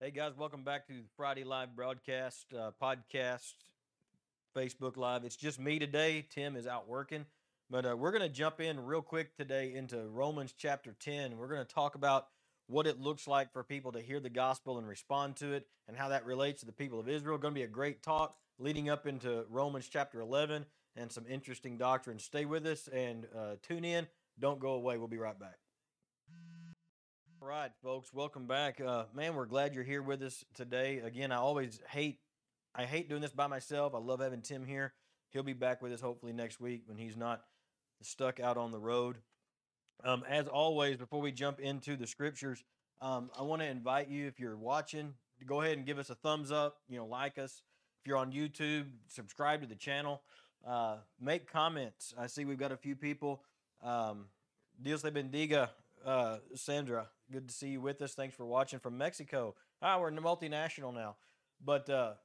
Hey guys, welcome back to the Friday Live Broadcast, podcast, Facebook Live. It's just me today. Tim is out working, but we're going to jump in real quick today into Romans chapter 10. We're going to talk about what it looks like for people to hear the gospel and respond to it and how that relates to the people of Israel. Going to be a great talk leading up into Romans chapter 11 and some interesting doctrine. Stay with us and tune in. Don't go away. We'll be right back. All right, folks, welcome back. Man, we're glad you're here with us today. Again, I hate doing this by myself. I love having Tim here. He'll be back with us hopefully next week when he's not stuck out on the road. As always, before we jump into the scriptures, I want to invite you, if you're watching, to go ahead and give us a thumbs up, like us. If you're on YouTube, subscribe to the channel. Make comments. I see we've got a few people. Dios le bendiga, Sandra. Good to see you with us. Thanks for watching from Mexico. We're multinational now. But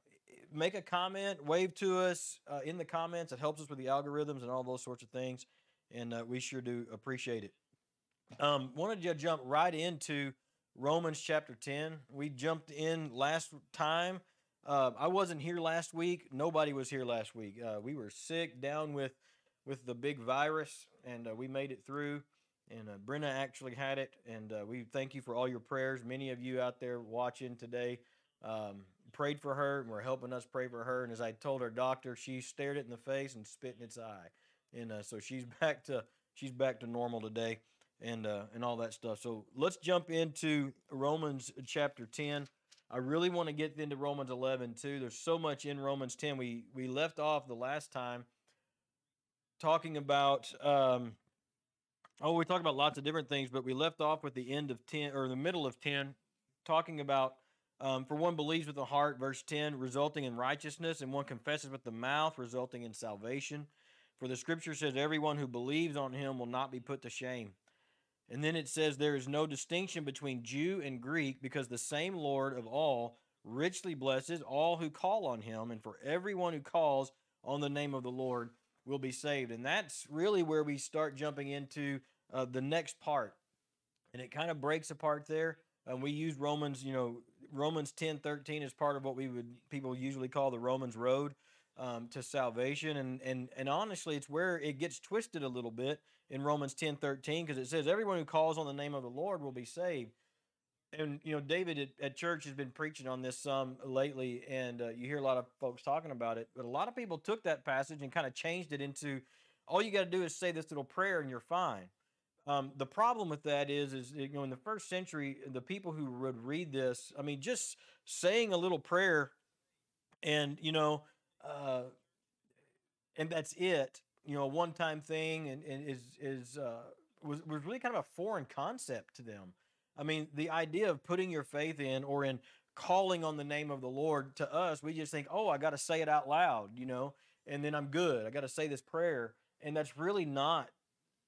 make a comment, wave to us in the comments. It helps us with the algorithms and all those sorts of things, and we sure do appreciate it. Wanted to jump right into Romans chapter 10. We jumped in last time. I wasn't here last week. Nobody was here last week. We were sick, down with the big virus, and we made it through. And Brenna actually had it, and we thank you for all your prayers. Many of you out there watching today prayed for her, and were helping us pray for her. And as I told her doctor, she stared it in the face and spit in its eye. And so she's back to normal today, and all that stuff. So let's jump into Romans chapter 10. I really want to get into Romans 11 too. There's so much in Romans 10. We left off the last time talking about. We talked about lots of different things, but we left off with the end of 10, or the middle of 10, talking about, for one believes with the heart, verse 10, resulting in righteousness, and one confesses with the mouth, resulting in salvation. For the scripture says, everyone who believes on him will not be put to shame. And then it says, there is no distinction between Jew and Greek, because the same Lord of all richly blesses all who call on him, and for everyone who calls on the name of the Lord will be saved. And that's really where we start jumping into the next part. And it kind of breaks apart there. We use Romans, Romans 10:13 is part of what people usually call the Romans road to salvation. And honestly, it's where it gets twisted a little bit in Romans 10:13, because it says everyone who calls on the name of the Lord will be saved. And, David at church has been preaching on this some lately, and you hear a lot of folks talking about it. But a lot of people took that passage and kind of changed it into, all you got to do is say this little prayer and you're fine. The problem with that is in the first century, the people who would read this, just saying a little prayer and, and that's it, a one-time thing, and was really kind of a foreign concept to them. The idea of putting your faith in or in calling on the name of the Lord, to us, we just think, I got to say it out loud, and then I'm good. I got to say this prayer. And that's really not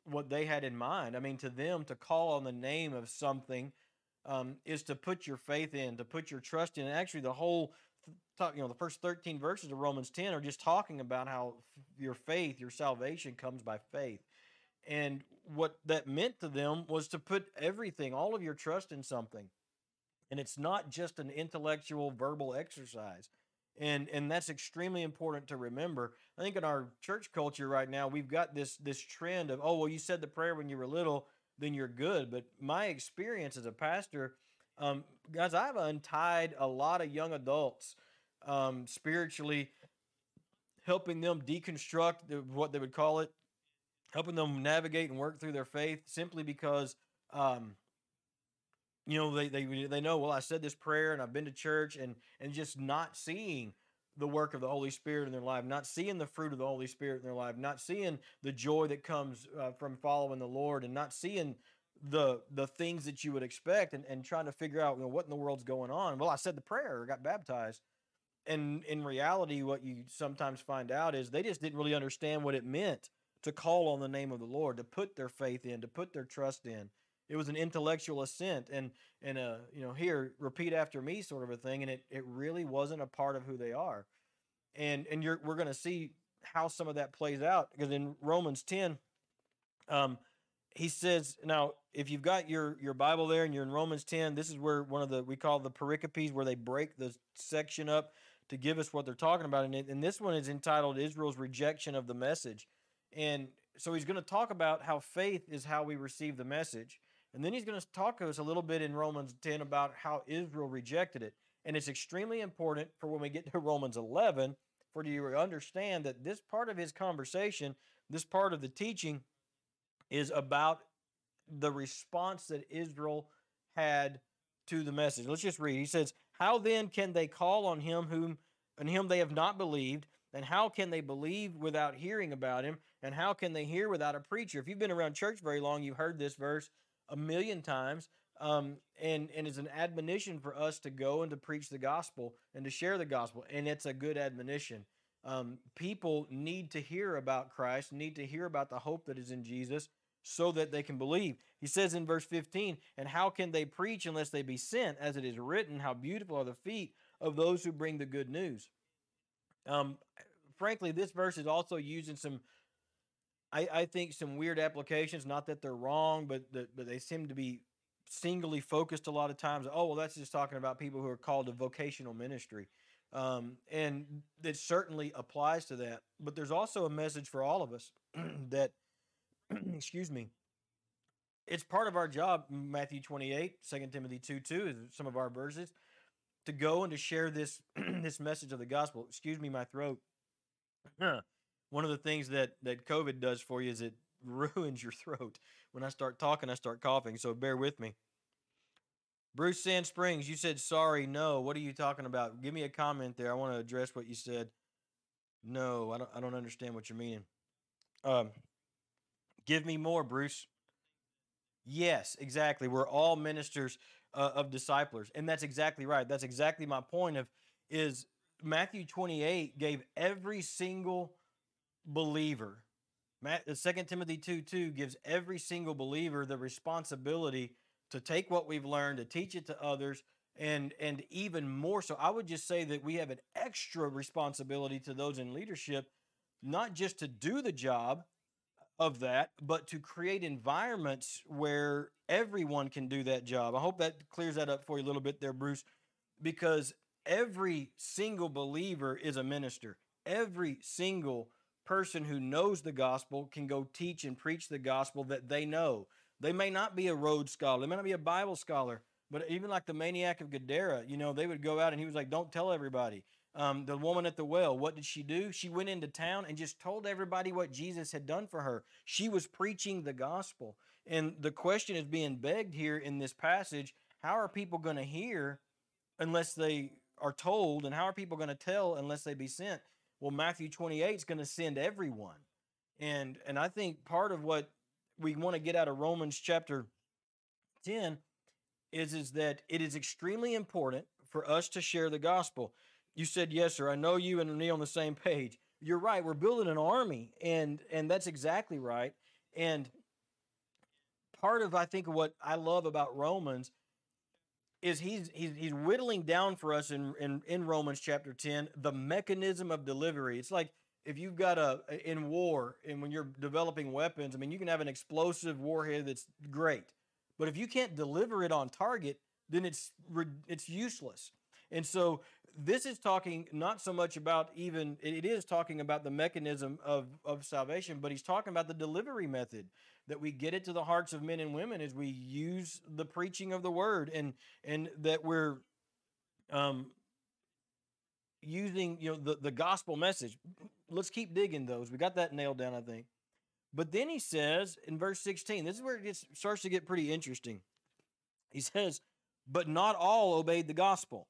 what they had in mind. To them, to call on the name of something is to put your faith in, to put your trust in. And actually, the whole, the first 13 verses of Romans 10 are just talking about how your faith, your salvation comes by faith. And what that meant to them was to put everything, all of your trust in something. And it's not just an intellectual verbal exercise. And that's extremely important to remember. I think in our church culture right now, we've got this trend of, you said the prayer when you were little, then you're good. But my experience as a pastor, guys, I've untied a lot of young adults spiritually, helping them deconstruct what they would call it, helping them navigate and work through their faith, simply because, they know, I said this prayer and I've been to church, and just not seeing the work of the Holy Spirit in their life, not seeing the fruit of the Holy Spirit in their life, not seeing the joy that comes from following the Lord, and not seeing the things that you would expect, and trying to figure out, what in the world's going on. I said the prayer, I got baptized. And in reality, what you sometimes find out is they just didn't really understand what it meant to call on the name of the Lord, to put their faith in, to put their trust in. It was an intellectual assent and here, repeat after me sort of a thing, and it really wasn't a part of who they are. And we're going to see how some of that plays out, because in Romans 10, he says, now, if you've got your Bible there and you're in Romans 10, this is where one of the, we call the pericopes, where they break the section up to give us what they're talking about. And this one is entitled Israel's Rejection of the Message. And so he's going to talk about how faith is how we receive the message. And then he's going to talk to us a little bit in Romans 10 about how Israel rejected it. And it's extremely important for when we get to Romans 11, for you to understand that this part of his conversation, this part of the teaching, is about the response that Israel had to the message. Let's just read. He says, "How then can they call on him whom on him they have not believed? And how can they believe without hearing about him? And how can they hear without a preacher?" If you've been around church very long, you've heard this verse a million times. And it's an admonition for us to go and to preach the gospel and to share the gospel. And it's a good admonition. People need to hear about Christ, need to hear about the hope that is in Jesus so that they can believe. He says in verse 15, "And how can they preach unless they be sent? As it is written, how beautiful are the feet of those who bring the good news." Frankly, this verse is also used in some, I think, some weird applications. Not that they're wrong, but they seem to be singly focused a lot of times. Oh, well, that's just talking about people who are called to vocational ministry. And that certainly applies to that. But there's also a message for all of us that, excuse me, it's part of our job, Matthew 28, 2 Timothy 2 is some of our verses, to go and to share this, this message of the gospel. Excuse me, my throat. One of the things that COVID does for you is it ruins your throat. When I start talking, I start coughing, so bear with me. Bruce Sand Springs, you said, sorry, no. What are you talking about? Give me a comment there. I want to address what you said. No, I don't understand what you're meaning. Give me more, Bruce. Yes, exactly. We're all ministers of disciples, and that's exactly right. That's exactly my point is Matthew 28 gave every single believer, 2 Timothy 2:2 gives every single believer the responsibility to take what we've learned, to teach it to others, and even more so. I would just say that we have an extra responsibility to those in leadership, not just to do the job of that, but to create environments where everyone can do that job. I hope that clears that up for you a little bit there, Bruce, because every single believer is a minister. Every single person who knows the gospel can go teach and preach the gospel that they know. They may not be a Rhodes Scholar. They may not be a Bible scholar, but even like the maniac of Gadara, you know, they would go out and he was like, don't tell everybody. The woman at the well, what did she do? She went into town and just told everybody what Jesus had done for her. She was preaching the gospel. And the question is being begged here in this passage, how are people going to hear unless they are told? And how are people going to tell unless they be sent? Well, Matthew 28 is going to send everyone. And I think part of what we want to get out of Romans chapter 10 is that it is extremely important for us to share the gospel. You said, yes, sir, I know you and me on the same page. You're right, we're building an army, and that's exactly right. And part of, I think, what I love about Romans is he's whittling down for us in Romans chapter 10 the mechanism of delivery. It's like, if you've got in war, and when you're developing weapons, I mean, you can have an explosive warhead that's great, but if you can't deliver it on target, then it's useless. And so this is talking not so much about even, it is talking about the mechanism of salvation, but he's talking about the delivery method, that we get it to the hearts of men and women as we use the preaching of the word, and that we're using, you know, the gospel message. Let's keep digging those. We got that nailed down, I think. But then he says in verse 16, this is where it starts to get pretty interesting. He says, but not all obeyed the gospel.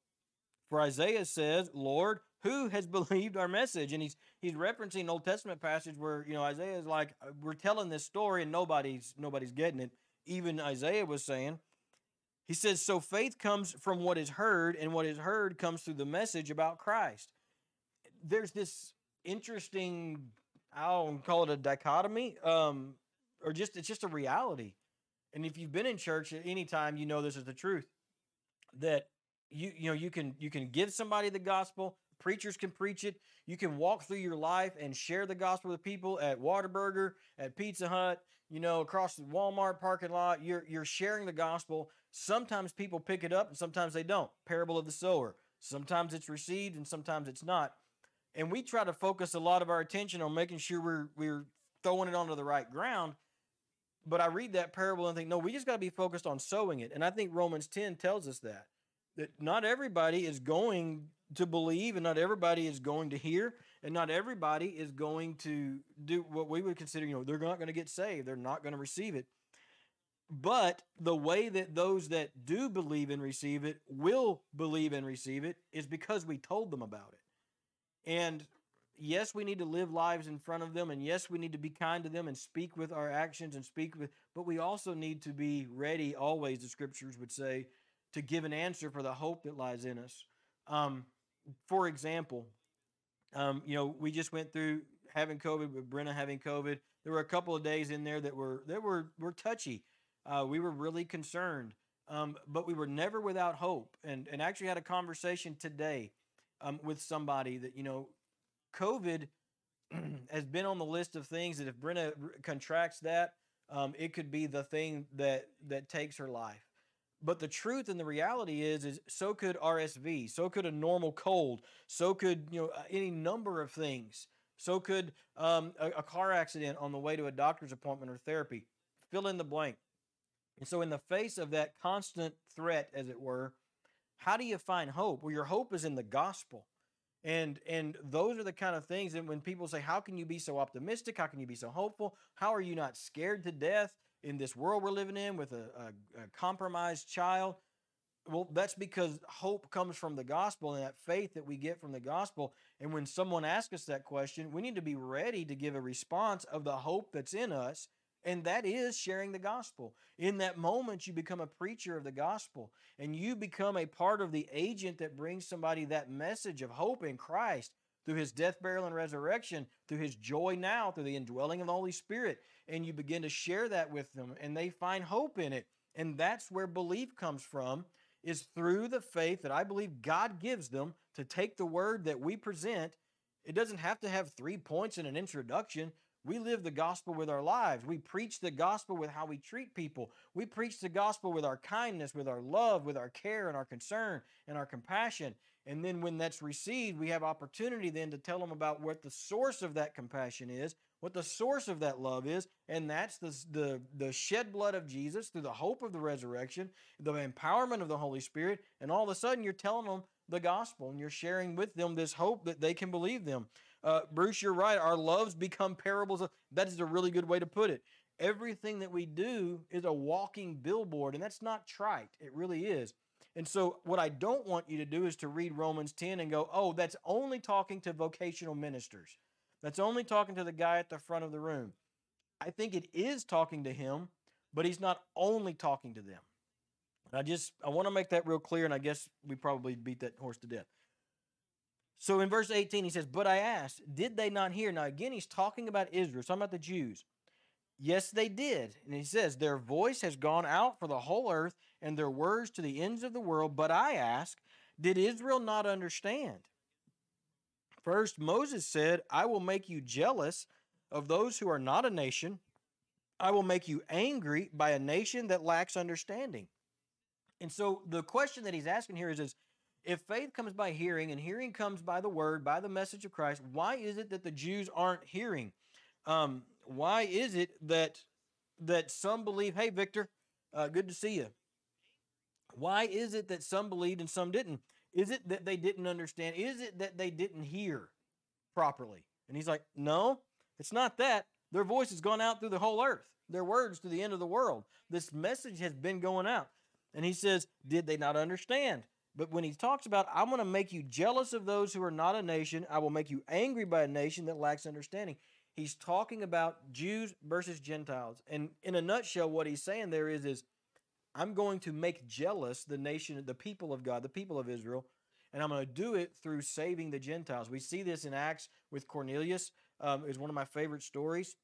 For Isaiah says, Lord, who has believed our message? And he's referencing an Old Testament passage where, you know, Isaiah is like, we're telling this story and nobody's getting it. Even Isaiah was saying, he says, so faith comes from what is heard, and what is heard comes through the message about Christ. There's this interesting, I'll call it a dichotomy, or just it's just a reality. And if you've been in church at any time, you know this is the truth, that you know you can give somebody the gospel, preachers can preach it, you can walk through your life and share the gospel with people at Whataburger, at Pizza Hut, you know, across the Walmart parking lot. You're sharing the gospel. Sometimes people pick it up and sometimes they don't. Parable of the sower. Sometimes it's received and sometimes it's not. And we try to focus a lot of our attention on making sure we're throwing it onto the right ground. But I read that parable and think, no, we just got to be focused on sowing it. And I think Romans 10 tells us that not everybody is going to believe, and not everybody is going to hear, and not everybody is going to do what we would consider, you know, they're not going to get saved. They're not going to receive it. But the way that those that do believe and receive it will believe and receive it is because we told them about it. And yes, we need to live lives in front of them, and yes, we need to be kind to them and speak with our actions and but we also need to be ready always, the scriptures would say, to give an answer for the hope that lies in us. For example, you know, we just went through having COVID, with Brenna having COVID. There were a couple of days in there that were touchy. We were really concerned, but we were never without hope. And actually had a conversation today with somebody that, you know, COVID has been on the list of things that if Brenna contracts that, it could be the thing that takes her life. But the truth and the reality is so could RSV, so could a normal cold, so could, you know, any number of things, so could a car accident on the way to a doctor's appointment or therapy, fill in the blank. And so in the face of that constant threat, as it were, how do you find hope? Well, your hope is in the gospel. And those are the kind of things that when people say, how can you be so optimistic? How can you be so hopeful? How are you not scared to death? In this world we're living in with a compromised child, well, that's because hope comes from the gospel and that faith that we get from the gospel. And when someone asks us that question, we need to be ready to give a response of the hope that's in us, and that is sharing the gospel. In that moment, you become a preacher of the gospel, and you become a part of the agent that brings somebody that message of hope in Christ, through his death, burial, and resurrection, through his joy now, through the indwelling of the Holy Spirit. And you begin to share that with them, and they find hope in it. And that's where belief comes from, is through the faith that I believe God gives them to take the word that we present. It doesn't have to have 3 points in an introduction. We live the gospel with our lives. We preach the gospel with how we treat people. We preach the gospel with our kindness, with our love, with our care and our concern and our compassion. And then when that's received, we have opportunity then to tell them about what the source of that compassion is, what the source of that love is, and that's the shed blood of Jesus through the hope of the resurrection, the empowerment of the Holy Spirit, and all of a sudden you're telling them the gospel and you're sharing with them this hope that they can believe them. Bruce, you're right. Our loves become parables. That is a really good way to put it. Everything that we do is a walking billboard, and that's not trite. It really is. And so what I don't want you to do is to read Romans 10 and go, oh, that's only talking to vocational ministers. That's only talking to the guy at the front of the room. I think it is talking to him, but he's not only talking to them. I want to make that real clear, and I guess we probably beat that horse to death. So in verse 18, he says, but I asked, did they not hear? Now again, he's talking about Israel, talking about the Jews. Yes, they did. And he says, their voice has gone out for the whole earth and their words to the ends of the world. But I ask, did Israel not understand? First, Moses said, I will make you jealous of those who are not a nation. I will make you angry by a nation that lacks understanding. And so the question that he's asking here is if faith comes by hearing and hearing comes by the word, by the message of Christ, why is it that the Jews aren't hearing? Why is it that some believe, hey, Victor, good to see you. Why is it that some believed and some didn't? Is it that they didn't understand? Is it that they didn't hear properly? And he's like, no, it's not that. Their voice has gone out through the whole earth. Their words to the end of the world. This message has been going out. And he says, did they not understand? But when he talks about, I'm going to make you jealous of those who are not a nation. I will make you angry by a nation that lacks understanding. He's talking about Jews versus Gentiles. And in a nutshell, what he's saying there is I'm going to make jealous the nation, the people of God, the people of Israel, and I'm going to do it through saving the Gentiles. We see this in Acts with Cornelius. It's one of my favorite stories.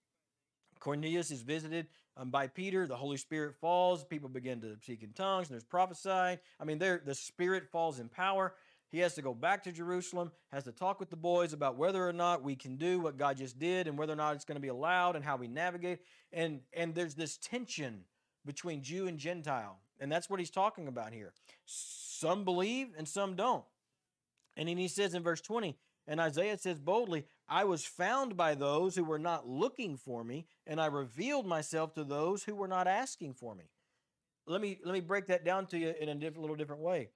Cornelius is visited by Peter. The Holy Spirit falls. People begin to speak in tongues, and there's prophesying. I mean, the Spirit falls in power. He has to go back to Jerusalem, has to talk with the boys about whether or not we can do what God just did and whether or not it's going to be allowed and how we navigate. And there's this tension between Jew and Gentile. And that's what he's talking about here. Some believe and some don't. And then he says in verse 20, and Isaiah says boldly, I was found by those who were not looking for me, and I revealed myself to those who were not asking for me. Let me break that down to you in a little different way.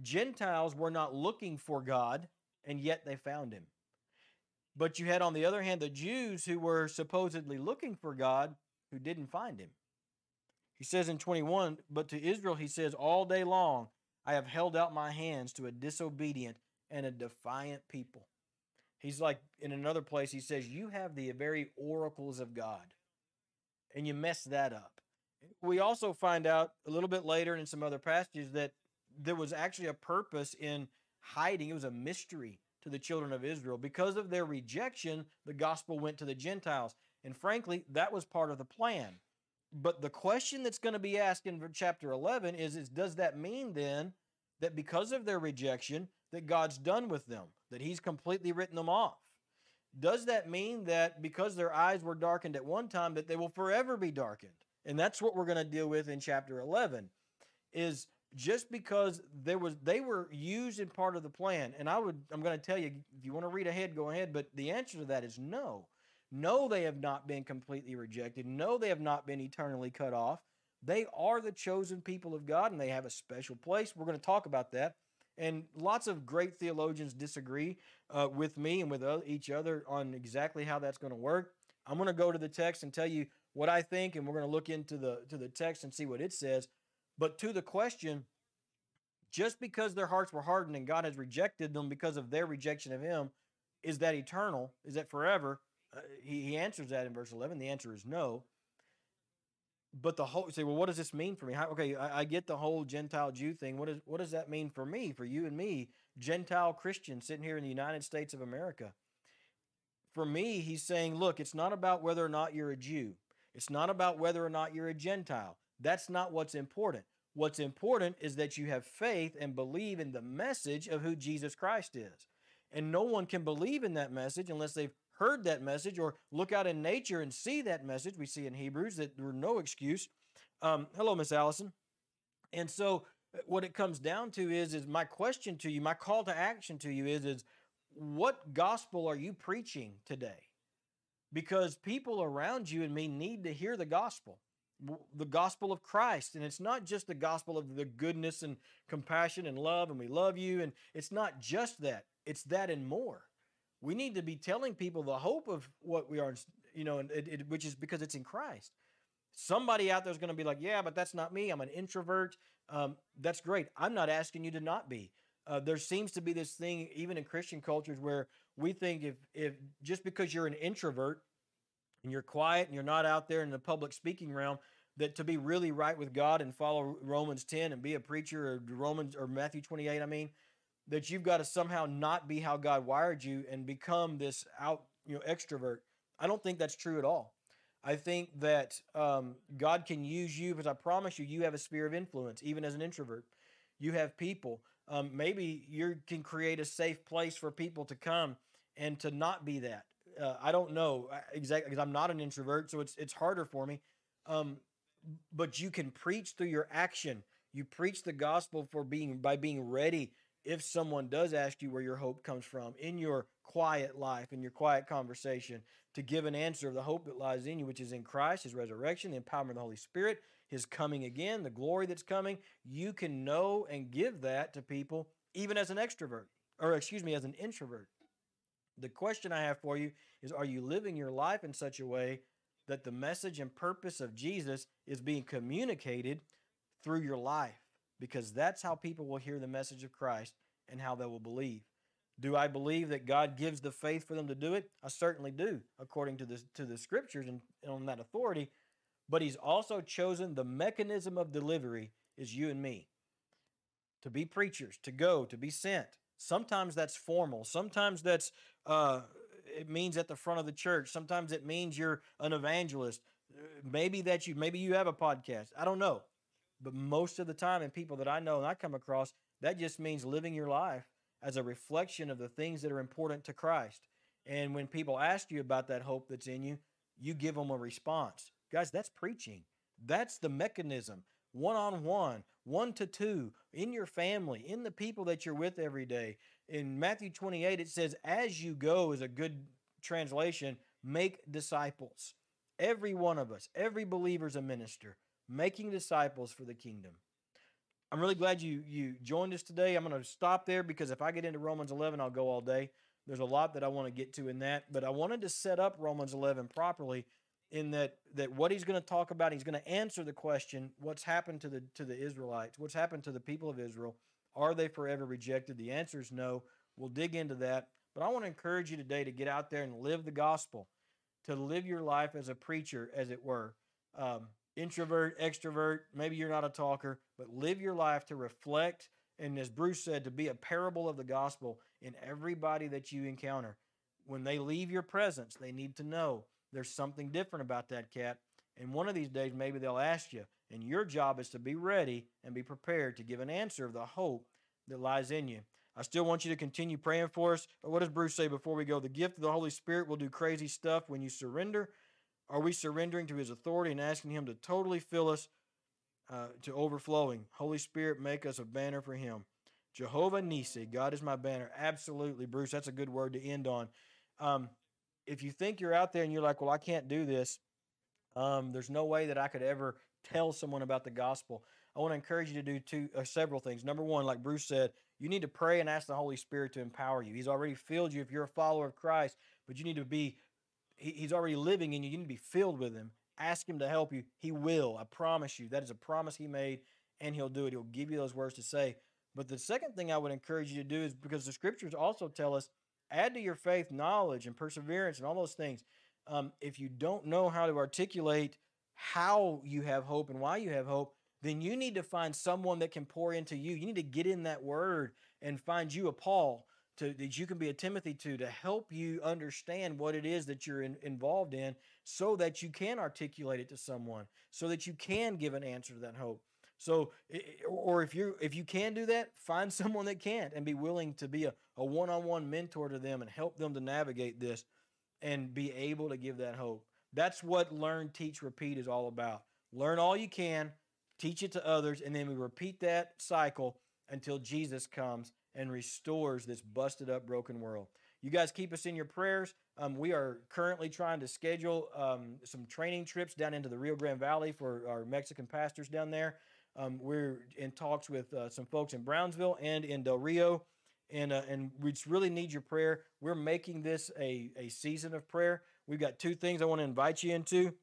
Gentiles were not looking for God, and yet they found him. But you had, on the other hand, the Jews who were supposedly looking for God who didn't find him. He says in 21, but to Israel he says, all day long I have held out my hands to a disobedient and a defiant people. He's like, in another place, he says, you have the very oracles of God, and you mess that up. We also find out a little bit later in some other passages that there was actually a purpose in hiding. It was a mystery to the children of Israel. Because of their rejection, the gospel went to the Gentiles. And frankly, that was part of the plan. But the question that's going to be asked in chapter 11 is does that mean then that because of their rejection, that God's done with them, that he's completely written them off? Does that mean that because their eyes were darkened at one time, that they will forever be darkened? And that's what we're going to deal with in chapter 11, is just because they were used in part of the plan. And I'm going to tell you, if you want to read ahead, go ahead. But the answer to that is no. No, they have not been completely rejected. No, they have not been eternally cut off. They are the chosen people of God, and they have a special place. We're going to talk about that. And lots of great theologians disagree with me and with each other on exactly how that's going to work. I'm going to go to the text and tell you what I think, and we're going to look into the text and see what it says. But to the question, just because their hearts were hardened and God has rejected them because of their rejection of him, is that eternal? Is that forever? He answers that in verse 11. The answer is no. But you say, well, what does this mean for me? I get the whole Gentile-Jew thing. What does that mean for me, for you and me, Gentile Christians sitting here in the United States of America? For me, he's saying, look, it's not about whether or not you're a Jew. It's not about whether or not you're a Gentile. That's not what's important. What's important is that you have faith and believe in the message of who Jesus Christ is. And no one can believe in that message unless they've heard that message or look out in nature and see that message. We see in Hebrews that there were no excuse. Hello, Miss Allison. And so what it comes down to is my question to you, my call to action to you is what gospel are you preaching today? Because people around you and me need to hear the gospel of Christ. And it's not just the gospel of the goodness and compassion and love and we love you. And it's not just that. It's that and more. We need to be telling people the hope of what we are, which is because it's in Christ. Somebody out there is going to be like, yeah, but that's not me. I'm an introvert. That's great. I'm not asking you to not be. There seems to be this thing, even in Christian cultures, where we think if just because you're an introvert and you're quiet and you're not out there in the public speaking realm, that to be really right with God and follow Romans 10 and be a preacher, or Romans or Matthew 28, that you've got to somehow not be how God wired you and become this extrovert. I don't think that's true at all. I think that God can use you, because I promise you, you have a sphere of influence, even as an introvert. You have people. Maybe you can create a safe place for people to come and to not be that. I don't know exactly, because I'm not an introvert, so it's harder for me. But you can preach through your action. You preach the gospel by being ready. If someone does ask you where your hope comes from in your quiet life, in your quiet conversation, to give an answer of the hope that lies in you, which is in Christ, his resurrection, the empowerment of the Holy Spirit, his coming again, the glory that's coming, you can know and give that to people, even as an as an introvert. The question I have for you is, are you living your life in such a way that the message and purpose of Jesus is being communicated through your life? Because that's how people will hear the message of Christ and how they will believe. Do I believe that God gives the faith for them to do it? I certainly do, according to the scriptures and on that authority. But he's also chosen the mechanism of delivery is you and me. To be preachers, to go, to be sent. Sometimes that's formal. Sometimes that's it means at the front of the church. Sometimes it means you're an evangelist. Maybe you have a podcast. I don't know. But most of the time, and people that I know and I come across, that just means living your life as a reflection of the things that are important to Christ. And when people ask you about that hope that's in you, you give them a response. Guys, that's preaching. That's the mechanism. One-on-one, one-to-two, in your family, in the people that you're with every day. In Matthew 28, it says, as you go is a good translation, make disciples. Every one of us, every believer is a minister, making disciples for the kingdom. I'm really glad you joined us today. I'm going to stop there because if I get into Romans 11, I'll go all day. There's a lot that I want to get to in that, but I wanted to set up Romans 11 properly in that what he's going to talk about, he's going to answer the question, what's happened to the Israelites? What's happened to the people of Israel? Are they forever rejected? The answer is no. We'll dig into that, but I want to encourage you today to get out there and live the gospel, to live your life as a preacher, as it were. Introvert, extrovert, maybe you're not a talker, but live your life to reflect, and as Bruce said, to be a parable of the gospel in everybody that you encounter. When they leave your presence, they need to know there's something different about that cat, and one of these days maybe they'll ask you, and your job is to be ready and be prepared to give an answer of the hope that lies in you. I still want you to continue praying for us. What does Bruce say before we go? The gift of the Holy Spirit will do crazy stuff when you surrender. Are we surrendering to His authority and asking Him to totally fill us to overflowing? Holy Spirit, make us a banner for Him. Jehovah Nisi, God is my banner. Absolutely, Bruce, that's a good word to end on. If you think you're out there and you're like, well, I can't do this, there's no way that I could ever tell someone about the gospel, I want to encourage you to do several things. Number one, like Bruce said, you need to pray and ask the Holy Spirit to empower you. He's already filled you if you're a follower of Christ, but you need to be... He's already living in you. You need to be filled with Him. Ask Him to help you. He will. I promise you. That is a promise He made, and He'll do it. He'll give you those words to say. But the second thing I would encourage you to do is, because the Scriptures also tell us, add to your faith knowledge and perseverance and all those things. If you don't know how to articulate how you have hope and why you have hope, then you need to find someone that can pour into you. You need to get in that Word and find you a Paul, that you can be a Timothy to help you understand what it is that you're involved in, so that you can articulate it to someone, so that you can give an answer to that hope. So, or if you can do that, find someone that can't and be willing to be a one-on-one mentor to them and help them to navigate this and be able to give that hope. That's what learn, teach, repeat is all about. Learn all you can, teach it to others, and then we repeat that cycle until Jesus comes and restores this busted up, broken world. You guys keep us in your prayers. We are currently trying to schedule some training trips down into the Rio Grande Valley for our Mexican pastors down there. We're in talks with some folks in Brownsville and in Del Rio, and we just really need your prayer. We're making this a season of prayer. We've got two things I want to invite you into.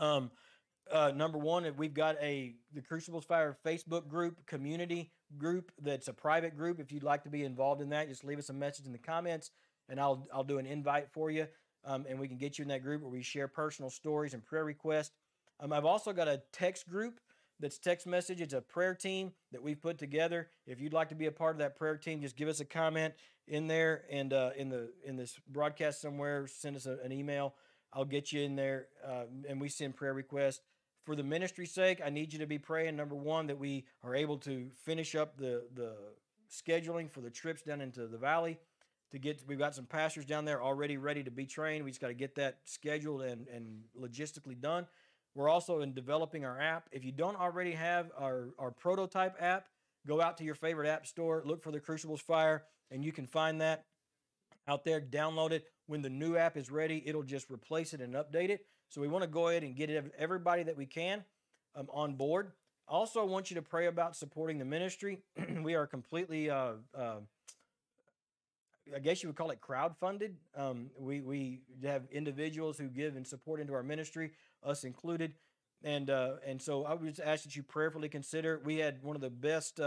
Number one, we've got the Crucible's Fire Facebook group, community group, that's a private group. If you'd like to be involved in that, just leave us a message in the comments, and I'll do an invite for you, and we can get you in that group where we share personal stories and prayer requests. I've also got a text group that's text message. It's a prayer team that we've put together. If you'd like to be a part of that prayer team, just give us a comment in there, and in this broadcast somewhere, send us an email. I'll get you in there, and we send prayer requests. For the ministry's sake, I need you to be praying, number one, that we are able to finish up the scheduling for the trips down into the valley. We've got some pastors down there already ready to be trained. We just got to get that scheduled and logistically done. We're also in developing our app. If you don't already have our prototype app, go out to your favorite app store, look for the Crucible's Fire, and you can find that out there. Download it. When the new app is ready, it'll just replace it and update it. So we want to go ahead and get everybody that we can on board. Also, I want you to pray about supporting the ministry. We are completely, I guess you would call it, crowdfunded. We have individuals who give and support into our ministry, us included. And so I would just ask that you prayerfully consider. We had one of the best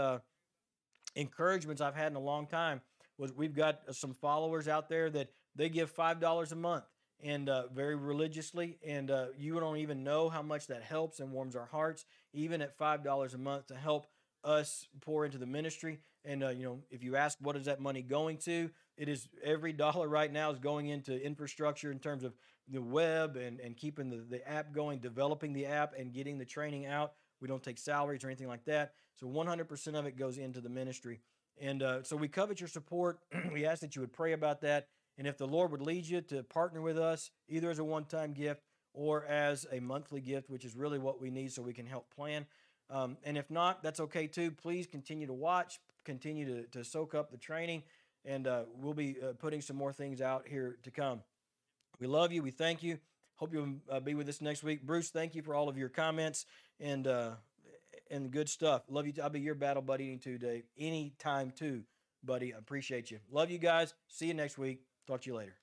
encouragements I've had in a long time. Was we've got some followers out there that they give $5 a month and very religiously, and you don't even know how much that helps and warms our hearts, even at $5 a month, to help us pour into the ministry. And if you ask, what is that money going to? It is, every dollar right now is going into infrastructure in terms of the web and keeping the app going, developing the app, and getting the training out. We don't take salaries or anything like that. So 100% of it goes into the ministry. And so we covet your support. We ask that you would pray about that. And if the Lord would lead you to partner with us, either as a one-time gift or as a monthly gift, which is really what we need so we can help plan. And if not, that's okay too. Please continue to watch, continue to soak up the training, and we'll be putting some more things out here to come. We love you. We thank you. Hope you'll be with us next week. Bruce, thank you for all of your comments and good stuff. Love you. I'll be your battle buddy too, Dave. Anytime too, buddy. I appreciate you. Love you guys. See you next week. Talk to you later.